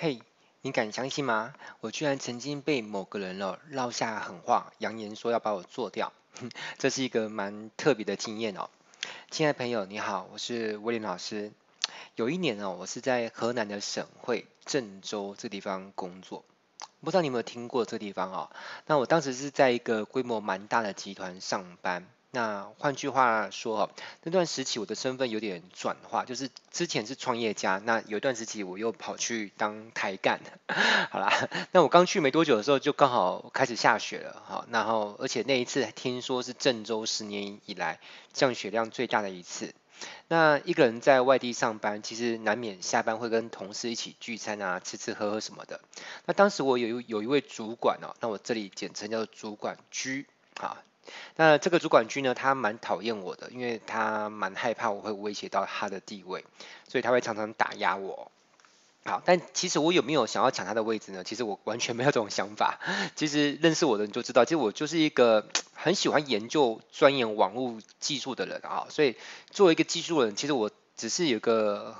嘿，你敢相信吗？我居然曾经被某个人撂下狠话，扬言说要把我做掉。这是一个蛮特别的经验哦。亲爱的朋友，你好，我是威廉老师。有一年我是在河南的省会郑州这地方工作，不知道你有没有听过这地方哦？那我当时是在一个规模蛮大的集团上班。那换句话说那段时期我的身份有点转化，就是之前是创业家，那有一段时期我又跑去当台干。好啦，那我刚去没多久的时候就刚好开始下雪了，然后而且那一次听说是郑州10年以来降雪量最大的一次。那一个人在外地上班，其实难免下班会跟同事一起聚餐啊，吃吃喝喝什么的。那当时我有一位主管那我这里简称叫主管G。那这个主管G呢，他蛮讨厌我的，因为他蛮害怕我会威胁到他的地位，所以他会常常打压我。好，但其实我有没有想要抢他的位置呢？其实我完全没有这种想法。其实认识我的人就知道，其实我就是一个很喜欢研究、钻研网络技术的人啊。所以作为一个技术人，其实我只是有个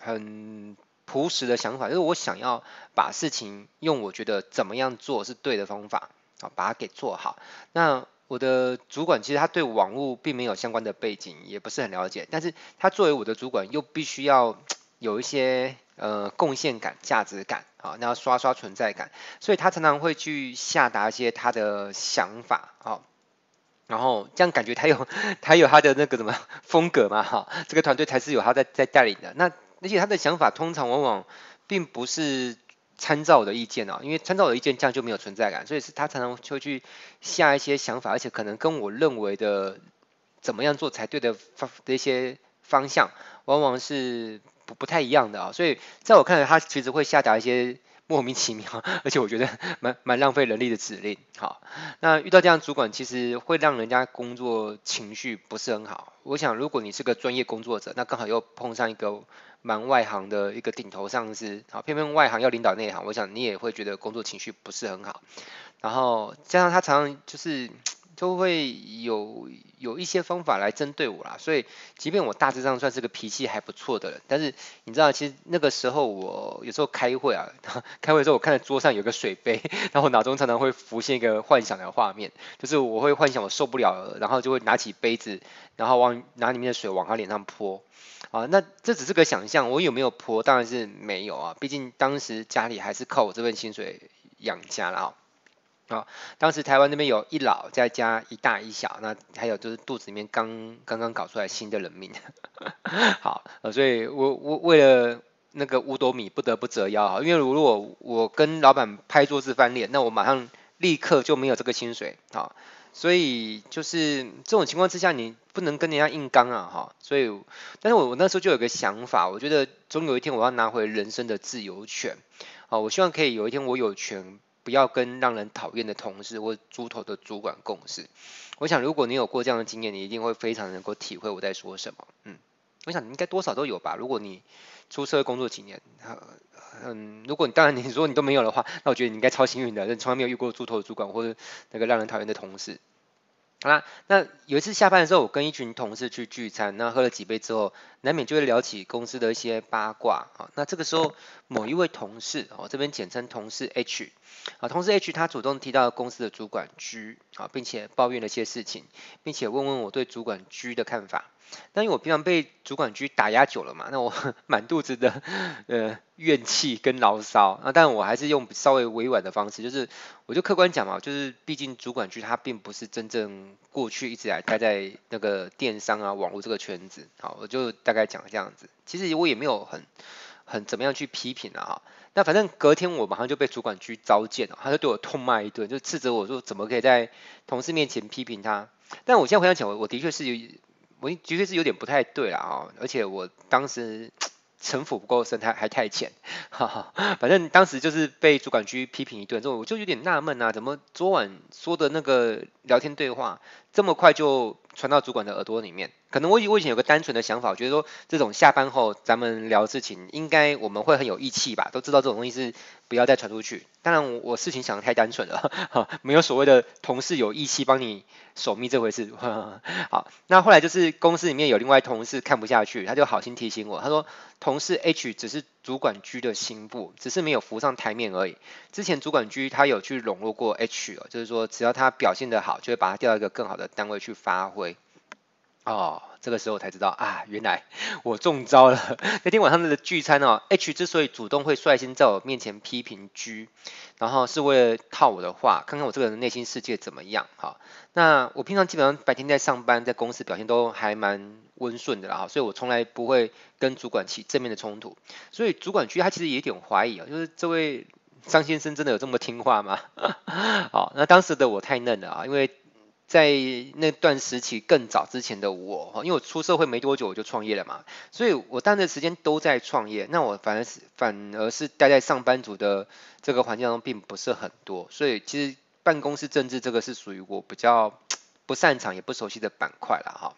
很朴实的想法，就是我想要把事情用我觉得怎么样做是对的方法。把它给做好。那我的主管其实他对网络并没有相关的背景，也不是很了解，但是他作为我的主管又必须要有一些贡献感、价值感那要刷存在感，所以他常常会去下达一些他的想法然后这样感觉他有他的那个什么风格嘛这个团队才是有他在带领的。那而且他的想法通常往往并不是参照我的意见因为参照我的意见这样就没有存在感，所以是他常常会去下一些想法，而且可能跟我认为的怎么样做才对的一些方向往往是不太一样的所以在我看来他其实会下达一些莫名其妙而且我觉得蛮浪费人力的指令。好，那遇到这样的主管其实会让人家工作情绪不是很好。我想如果你是个专业工作者，那刚好又碰上一个蛮外行的一个顶头上司，偏外行要领导内行，我想你也会觉得工作情绪不是很好。然后加上他常常就会有一些方法来针对我啦，所以即便我大致上算是个脾气还不错的人，但是你知道其实那个时候我有时候开会的时候我看到桌上有个水杯，然后脑中常常会浮现一个幻想的画面，就是我会幻想我受不了了，然后就会拿起杯子，然后拿里面的水往他脸上泼那这只是个想象，我有没有泼当然是没有毕竟当时家里还是靠我这份薪水养家啦当时台湾那边有一老再加一大一小，那还有就是肚子里面刚搞出来新的人命。好，所以我为了那个五斗米不得不折腰，因为如果我跟老板拍桌子翻脸，那我马上立刻就没有这个薪水所以就是这种情况之下你不能跟人家硬刚所以但是我那时候就有个想法，我觉得总有一天我要拿回人生的自由权我希望可以有一天我有权不要跟让人讨厌的同事或猪头的主管共事。我想如果你有过这样的经验，你一定会非常能够体会我在说什么我想你应该多少都有吧，如果你出社会工作几年如果你当然你说你都没有的话，那我觉得你应该超幸运的，你从来没有遇过猪头的主管或者那个让人讨厌的同事。好啦，那有一次下班的时候我跟一群同事去聚餐，那喝了几杯之后难免就会聊起公司的一些八卦那这个时候某一位同事这边简称同事 H同事 H 他主动提到公司的主管 G并且抱怨了些事情，并且问我对主管 G 的看法。那因为我平常被主管 G 打压久了嘛，那我满肚子的怨气跟牢骚但我还是用稍微委婉的方式，就是我就客观讲嘛，就是毕竟主管 G 他并不是真正过去一直来待在那个电商网络这个圈子我就大概讲这样子。其实我也没有很怎么样去批评那反正隔天我马上就被主管 G 召见他就对我痛骂一顿，就斥责我说怎么可以在同事面前批评他。但我现在回想起来，我的确是有点不太对啦而且我当时城府不够深，还太浅反正当时就是被主管G批评一顿之后，我就有点纳闷怎么昨晚说的那个聊天对话这么快就传到主管的耳朵里面。可能我以前有个单纯的想法，我觉得说这种下班后咱们聊事情应该我们会很有义气吧，都知道这种东西是不要再传出去。当然我事情想的太单纯了没有所谓的同事有义气帮你守密这回事好，那后来就是公司里面有另外同事看不下去，他就好心提醒我，他说同事 H 只是主管 G 的新部，只是没有浮上台面而已。之前主管 G 他有去笼络过 H 哦，就是说只要他表现得好，就会把他调到一个更好的单位去发挥。哦，这个时候我才知道啊，原来我中招了。那天晚上的聚餐哦 ，H 之所以主动会率先在我面前批评 G， 然后是为了套我的话，看看我这个人的内心世界怎么样。好，那我平常基本上白天在上班，在公司表现都还蛮温顺的啦，所以我从来不会跟主管起正面的冲突。所以主管 G 他其实也有点怀疑啊，就是这位张先生真的有这么听话吗？好，那当时的我太嫩了啊，因为在那段时期更早之前的我，因为我出社会没多久我就创业了嘛，所以我大部分时间都在创业，那我反而是待在上班族的这个环境当中并不是很多，所以其实办公室政治这个是属于我比较不擅长也不熟悉的板块啦哈。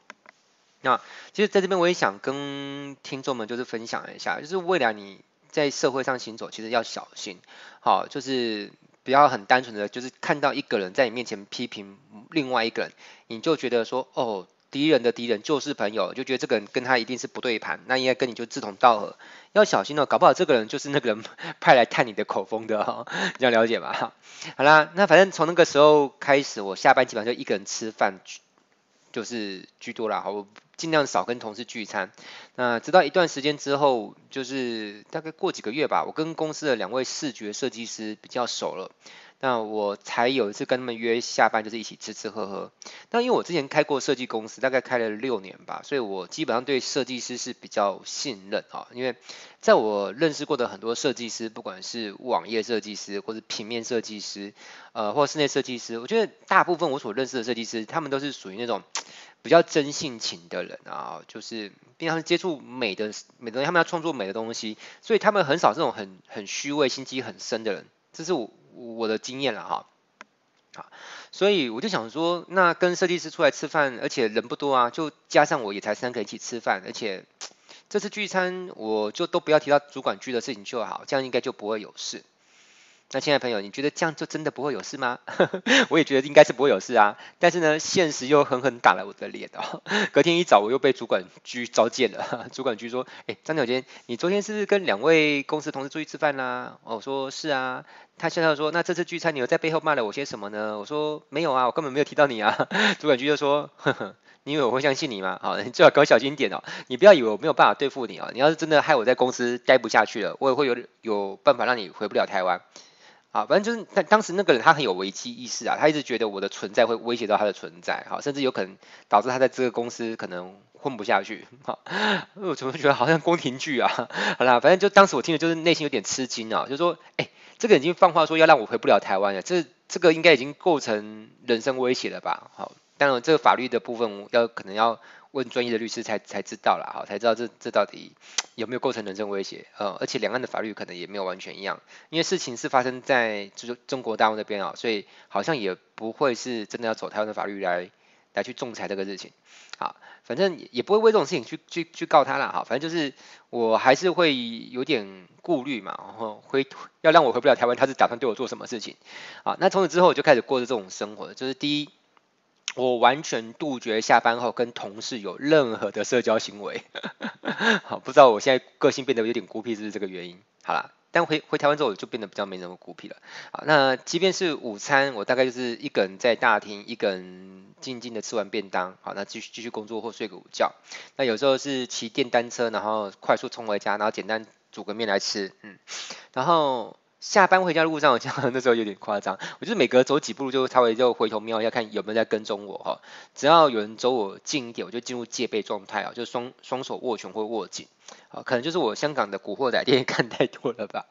那其实在这边我也想跟听众们就是分享一下，就是未来你在社会上行走其实要小心，好，就是不要很单纯的就是看到一个人在你面前批评另外一个人，你就觉得说哦，敌人的敌人就是朋友，就觉得这个人跟他一定是不对盘，那应该跟你就志同道合，要小心哦，搞不好这个人就是那个人派来探你的口风的哦，你这样了解吧？好啦，那反正从那个时候开始，我下班基本上就一个人吃饭就是居多啦，我尽量少跟同事聚餐。那直到一段时间之后，就是大概过几个月吧，我跟公司的两位视觉设计师比较熟了，那我才有一次跟他们约下班就是一起吃吃喝喝。那因为我之前开过设计公司，大概开了6年吧，所以我基本上对设计师是比较信任啊，因为在我认识过的很多设计师，不管是网页设计师或是平面设计师，或室内设计师，我觉得大部分我所认识的设计师，他们都是属于那种比较真性情的人啊，就是平常接触美的东西，他们要创作美的东西，所以他们很少这种很虚伪、心机很深的人，这是我的经验了哈。所以我就想说，那跟设计师出来吃饭，而且人不多啊，就加上我也才3个一起吃饭，而且这次聚餐我就都不要提到主管聚的事情就好，这样应该就不会有事。那亲爱的朋友，你觉得这样就真的不会有事吗？我也觉得应该是不会有事啊，但是呢，现实又狠狠打了我的脸哦。隔天一早，我又被主管局召见了。主管局说：“哎，张小姐，你昨天是不是跟2位公司同事出去吃饭啦？”哦，我说：“是啊。”他笑笑说：“那这次聚餐，你有在背后骂了我些什么呢？”我说：“没有啊，我根本没有提到你啊。”主管局就说：“呵呵，你以为我会相信你吗？好，你最好给我小心一点哦！你不要以为我没有办法对付你哦！你要是真的害我在公司待不下去了，我也会有办法让你回不了台湾。”啊，反正就是当时那个人他很有危机意识啊，他一直觉得我的存在会威胁到他的存在，好，甚至有可能导致他在这个公司可能混不下去。好，我怎么觉得好像宫廷剧啊？好啦，反正就当时我听了就是内心有点吃惊啊，就说，哎，这个已经放话说要让我回不了台湾了，这个应该已经构成人身威胁了吧？好，当然这个法律的部分可能要问专业的律师才知道啦，好，才知道这到底有没有构成人身威胁，而且两岸的法律可能也没有完全一样，因为事情是发生在中国大陆那边啊，所以好像也不会是真的要走台湾的法律来去仲裁这个事情，好，反正也不会为这种事情去告他啦，好，反正就是我还是会有点顾虑嘛，然后要让我回不了台湾，他是打算对我做什么事情，好，那从此之后我就开始过着这种生活，就是第一，我完全杜绝下班后跟同事有任何的社交行为。好，不知道我现在个性变得有点孤僻是不是这个原因？好啦，但回台湾之后我就变得比较没那么孤僻了。好，那即便是午餐，我大概就是一个人在大厅，一个人静静的吃完便当，好，那继续工作或睡个午觉。那有时候是骑电单车，然后快速冲回家，然后简单煮个面来吃，然后下班回家的路上，我讲那时候有点夸张，我就是每隔走几步路就稍微就回头瞄一下，看有没有在跟踪我哈。只要有人走我近一点，我就进入戒备状态啊，就双手握拳或握紧。好，可能就是我香港的古惑仔电影看太多了吧。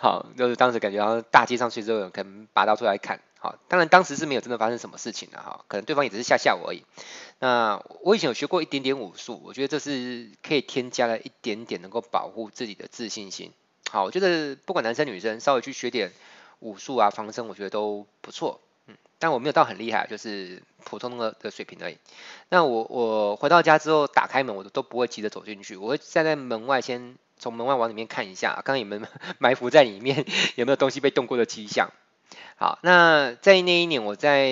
好，就是当时感觉好像大街上随时都有人可能拔刀出来看。好，当然当时是没有真的发生什么事情了哈，可能对方也只是吓我而已。那我以前有学过一点点武术，我觉得这是可以添加了一点点能够保护自己的自信心。好，我觉得不管男生女生，稍微去学点武术啊、防身，我觉得都不错。但我没有到很厉害，就是普通的水平而已。那我回到家之后，打开门我都不会急着走进去，我会站在门外，先从门外往里面看一下，看看有没有埋伏在里面，有没有东西被动过的迹象。好，那在那一年我在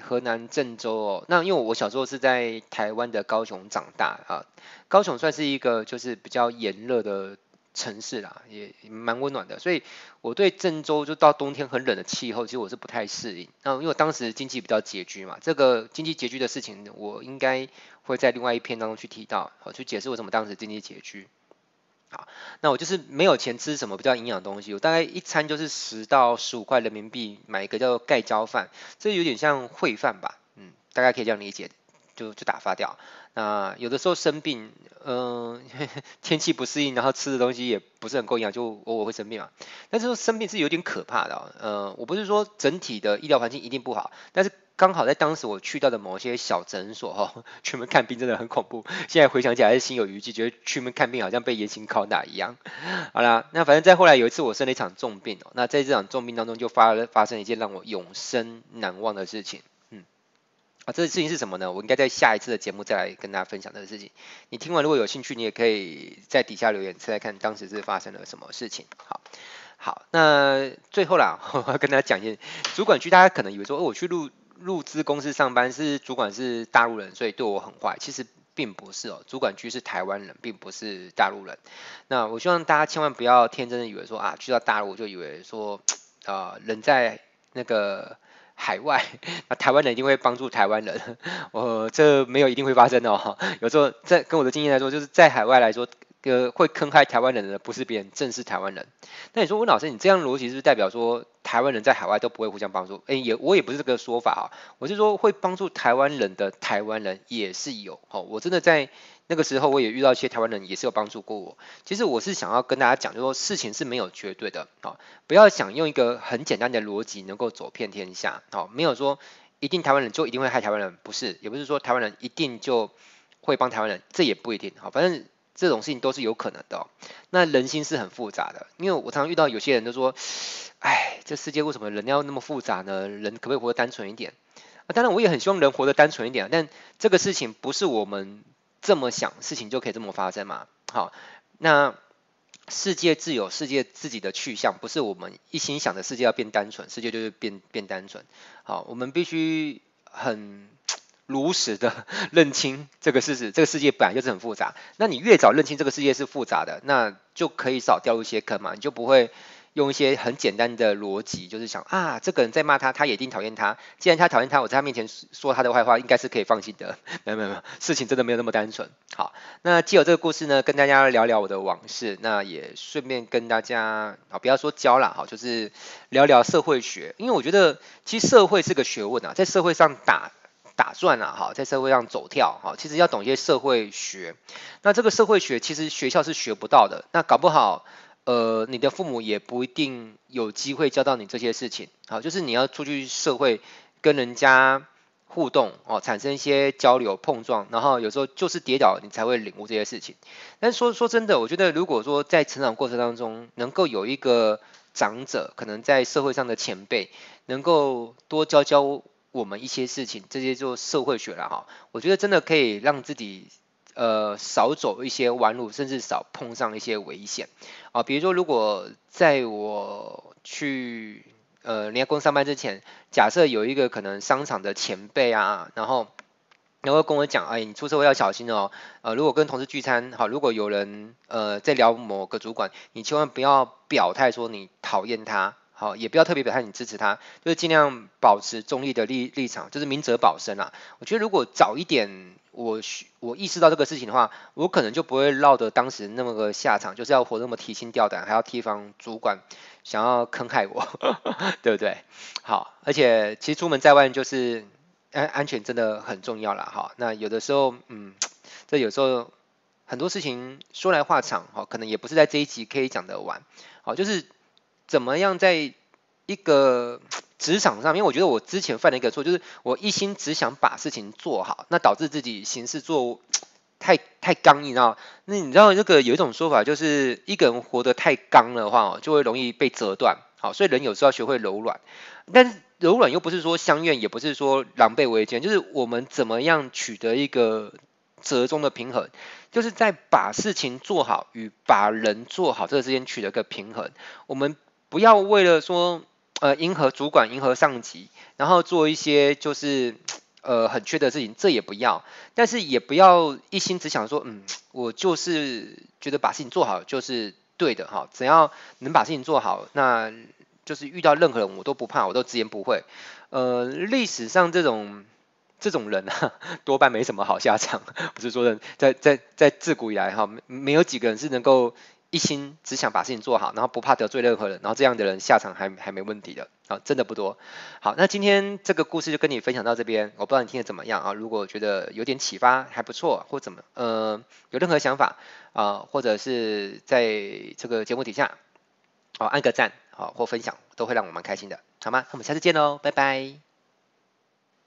河南郑州哦，那因为我小时候是在台湾的高雄长大啊，高雄算是一个就是比较炎热的城市啦，也蛮温暖的。所以我对郑州就到冬天很冷的气候，其实我是不太适应。那因为我当时经济比较拮据嘛，这个经济拮据的事情，我应该会在另外一篇当中去提到，好去解释为什么当时经济拮据。好，那我就是没有钱吃什么比较营养的东西，我大概一餐就是10到15块人民币买一个叫盖浇饭，这有点像烩饭吧，嗯，大概可以这样理解，就打发掉。那有的时候生病，天气不适应，然后吃的东西也不是很够营养，就偶尔会生病嘛。但是说生病是有点可怕的，我不是说整体的医疗环境一定不好，但是刚好在当时我去到的某些小诊所去那边看病真的很恐怖。现在回想起来还是心有余悸，觉得去那边看病好像被严刑拷打一样。好啦，那反正再后来有一次我生了一场重病，那在这场重病当中就发生一件让我永生难忘的事情。这个事情是什么呢？我应该在下一次的节目再来跟大家分享这个事情。你听完如果有兴趣，你也可以在底下留言，再来看当时是发生了什么事情。好，那最后啦，我要跟大家讲一件，主管区大家可能以为说，我去入资公司上班，是主管是大陆人，所以对我很坏。其实并不是哦，主管区是台湾人，并不是大陆人。那我希望大家千万不要天真的以为说啊，去到大陆就以为说人在那个海外，那台湾人一定会帮助台湾人，这没有一定会发生的哦。有时候在跟我的经验来说，就是在海外来说，会坑害台湾人的不是别人，正是台湾人。那你说温老师，你这样逻辑是不是代表说台湾人在海外都不会互相帮助？我也不是这个说法啊，我是说会帮助台湾人的台湾人也是有哦。我真的在那个时候我也遇到一些台湾人也是有帮助过我。其实我是想要跟大家讲，就是说事情是没有绝对的，不要想用一个很简单的逻辑能够走遍天下，没有说一定台湾人就一定会害台湾人，不是，也不是说台湾人一定就会帮台湾人，这也不一定，反正这种事情都是有可能的。那人心是很复杂的，因为我常常遇到有些人就说，哎，这世界为什么人要那么复杂呢？人可不可以活得单纯一点？当然我也很希望人活得单纯一点，但这个事情不是我们这么想，事情就可以这么发生嘛？好，那世界自有世界自己的去向，不是我们一心想的世界要变单纯，世界就会变单纯。好，我们必须很如实的认清这个事实，这个世界本来就是很复杂。那你越早认清这个世界是复杂的，那就可以少掉一些坑嘛，你就不会用一些很简单的逻辑，就是想啊，这个人在骂他，他也一定讨厌他。既然他讨厌他，我在他面前说他的坏话，应该是可以放心的。没有，事情真的没有那么单纯。好，那藉由这个故事呢，跟大家聊聊我的往事，那也顺便跟大家不要说教啦，就是聊聊社会学，因为我觉得其实社会是个学问啊，在社会上打转啊，在社会上走跳，其实要懂一些社会学。那这个社会学其实学校是学不到的，那搞不好，你的父母也不一定有机会教到你这些事情。好，就是你要出去社会跟人家互动产生一些交流碰撞，然后有时候就是跌倒，你才会领悟这些事情。但是说真的，我觉得如果说在成长过程当中能够有一个长者，可能在社会上的前辈，能够多教我们一些事情，这些就社会学了我觉得真的可以让自己少走一些弯路，甚至少碰上一些危险啊。比如说，如果在我去人家公司上班之前，假设有一个可能商场的前辈啊，然后跟我讲，哎，你出社会要小心哦。如果跟同事聚餐，好，如果有人在聊某个主管，你千万不要表态说你讨厌他。好，也不要特别表态你支持他，就是尽量保持中立的立场，就是明哲保身啦。我觉得如果早一点我意识到这个事情的话，我可能就不会落得当时那么个下场，就是要活那么提心吊胆，还要提防主管想要坑害我，对不对？好，而且其实出门在外就是安全真的很重要啦。好，那有的时候，这有时候很多事情说来话长，可能也不是在这一集可以讲得完。好，就是怎么样在一个职场上面，因为我觉得我之前犯了一个错，就是我一心只想把事情做好，那导致自己行事做太刚硬啊。那你知道这个有一种说法，就是一个人活得太刚的话，就会容易被折断。好，所以人有时候要学会柔软，但是柔软又不是说相怨，也不是说狼狈为奸，就是我们怎么样取得一个折中的平衡，就是在把事情做好与把人做好这之间取得一个平衡。我们不要为了说迎合主管迎合上级，然后做一些就是很缺的事情，这也不要，但是也不要一心只想说我就是觉得把事情做好就是对的哈，只要能把事情做好，那就是遇到任何人我都不怕，我都直言不讳。历史上这种人啊，多半没什么好下场。不是说在自古以来哈，没有几个人是能够一心只想把事情做好，然后不怕得罪任何人，然后这样的人下场还没问题的啊，真的不多。好，那今天这个故事就跟你分享到这边，我不知道你听得怎么样啊？如果觉得有点启发还不错，或怎么有任何想法啊、或者是在这个节目底下。按个赞，或分享，都会让我蛮开心的，好吗？那我们下次见喽，拜拜。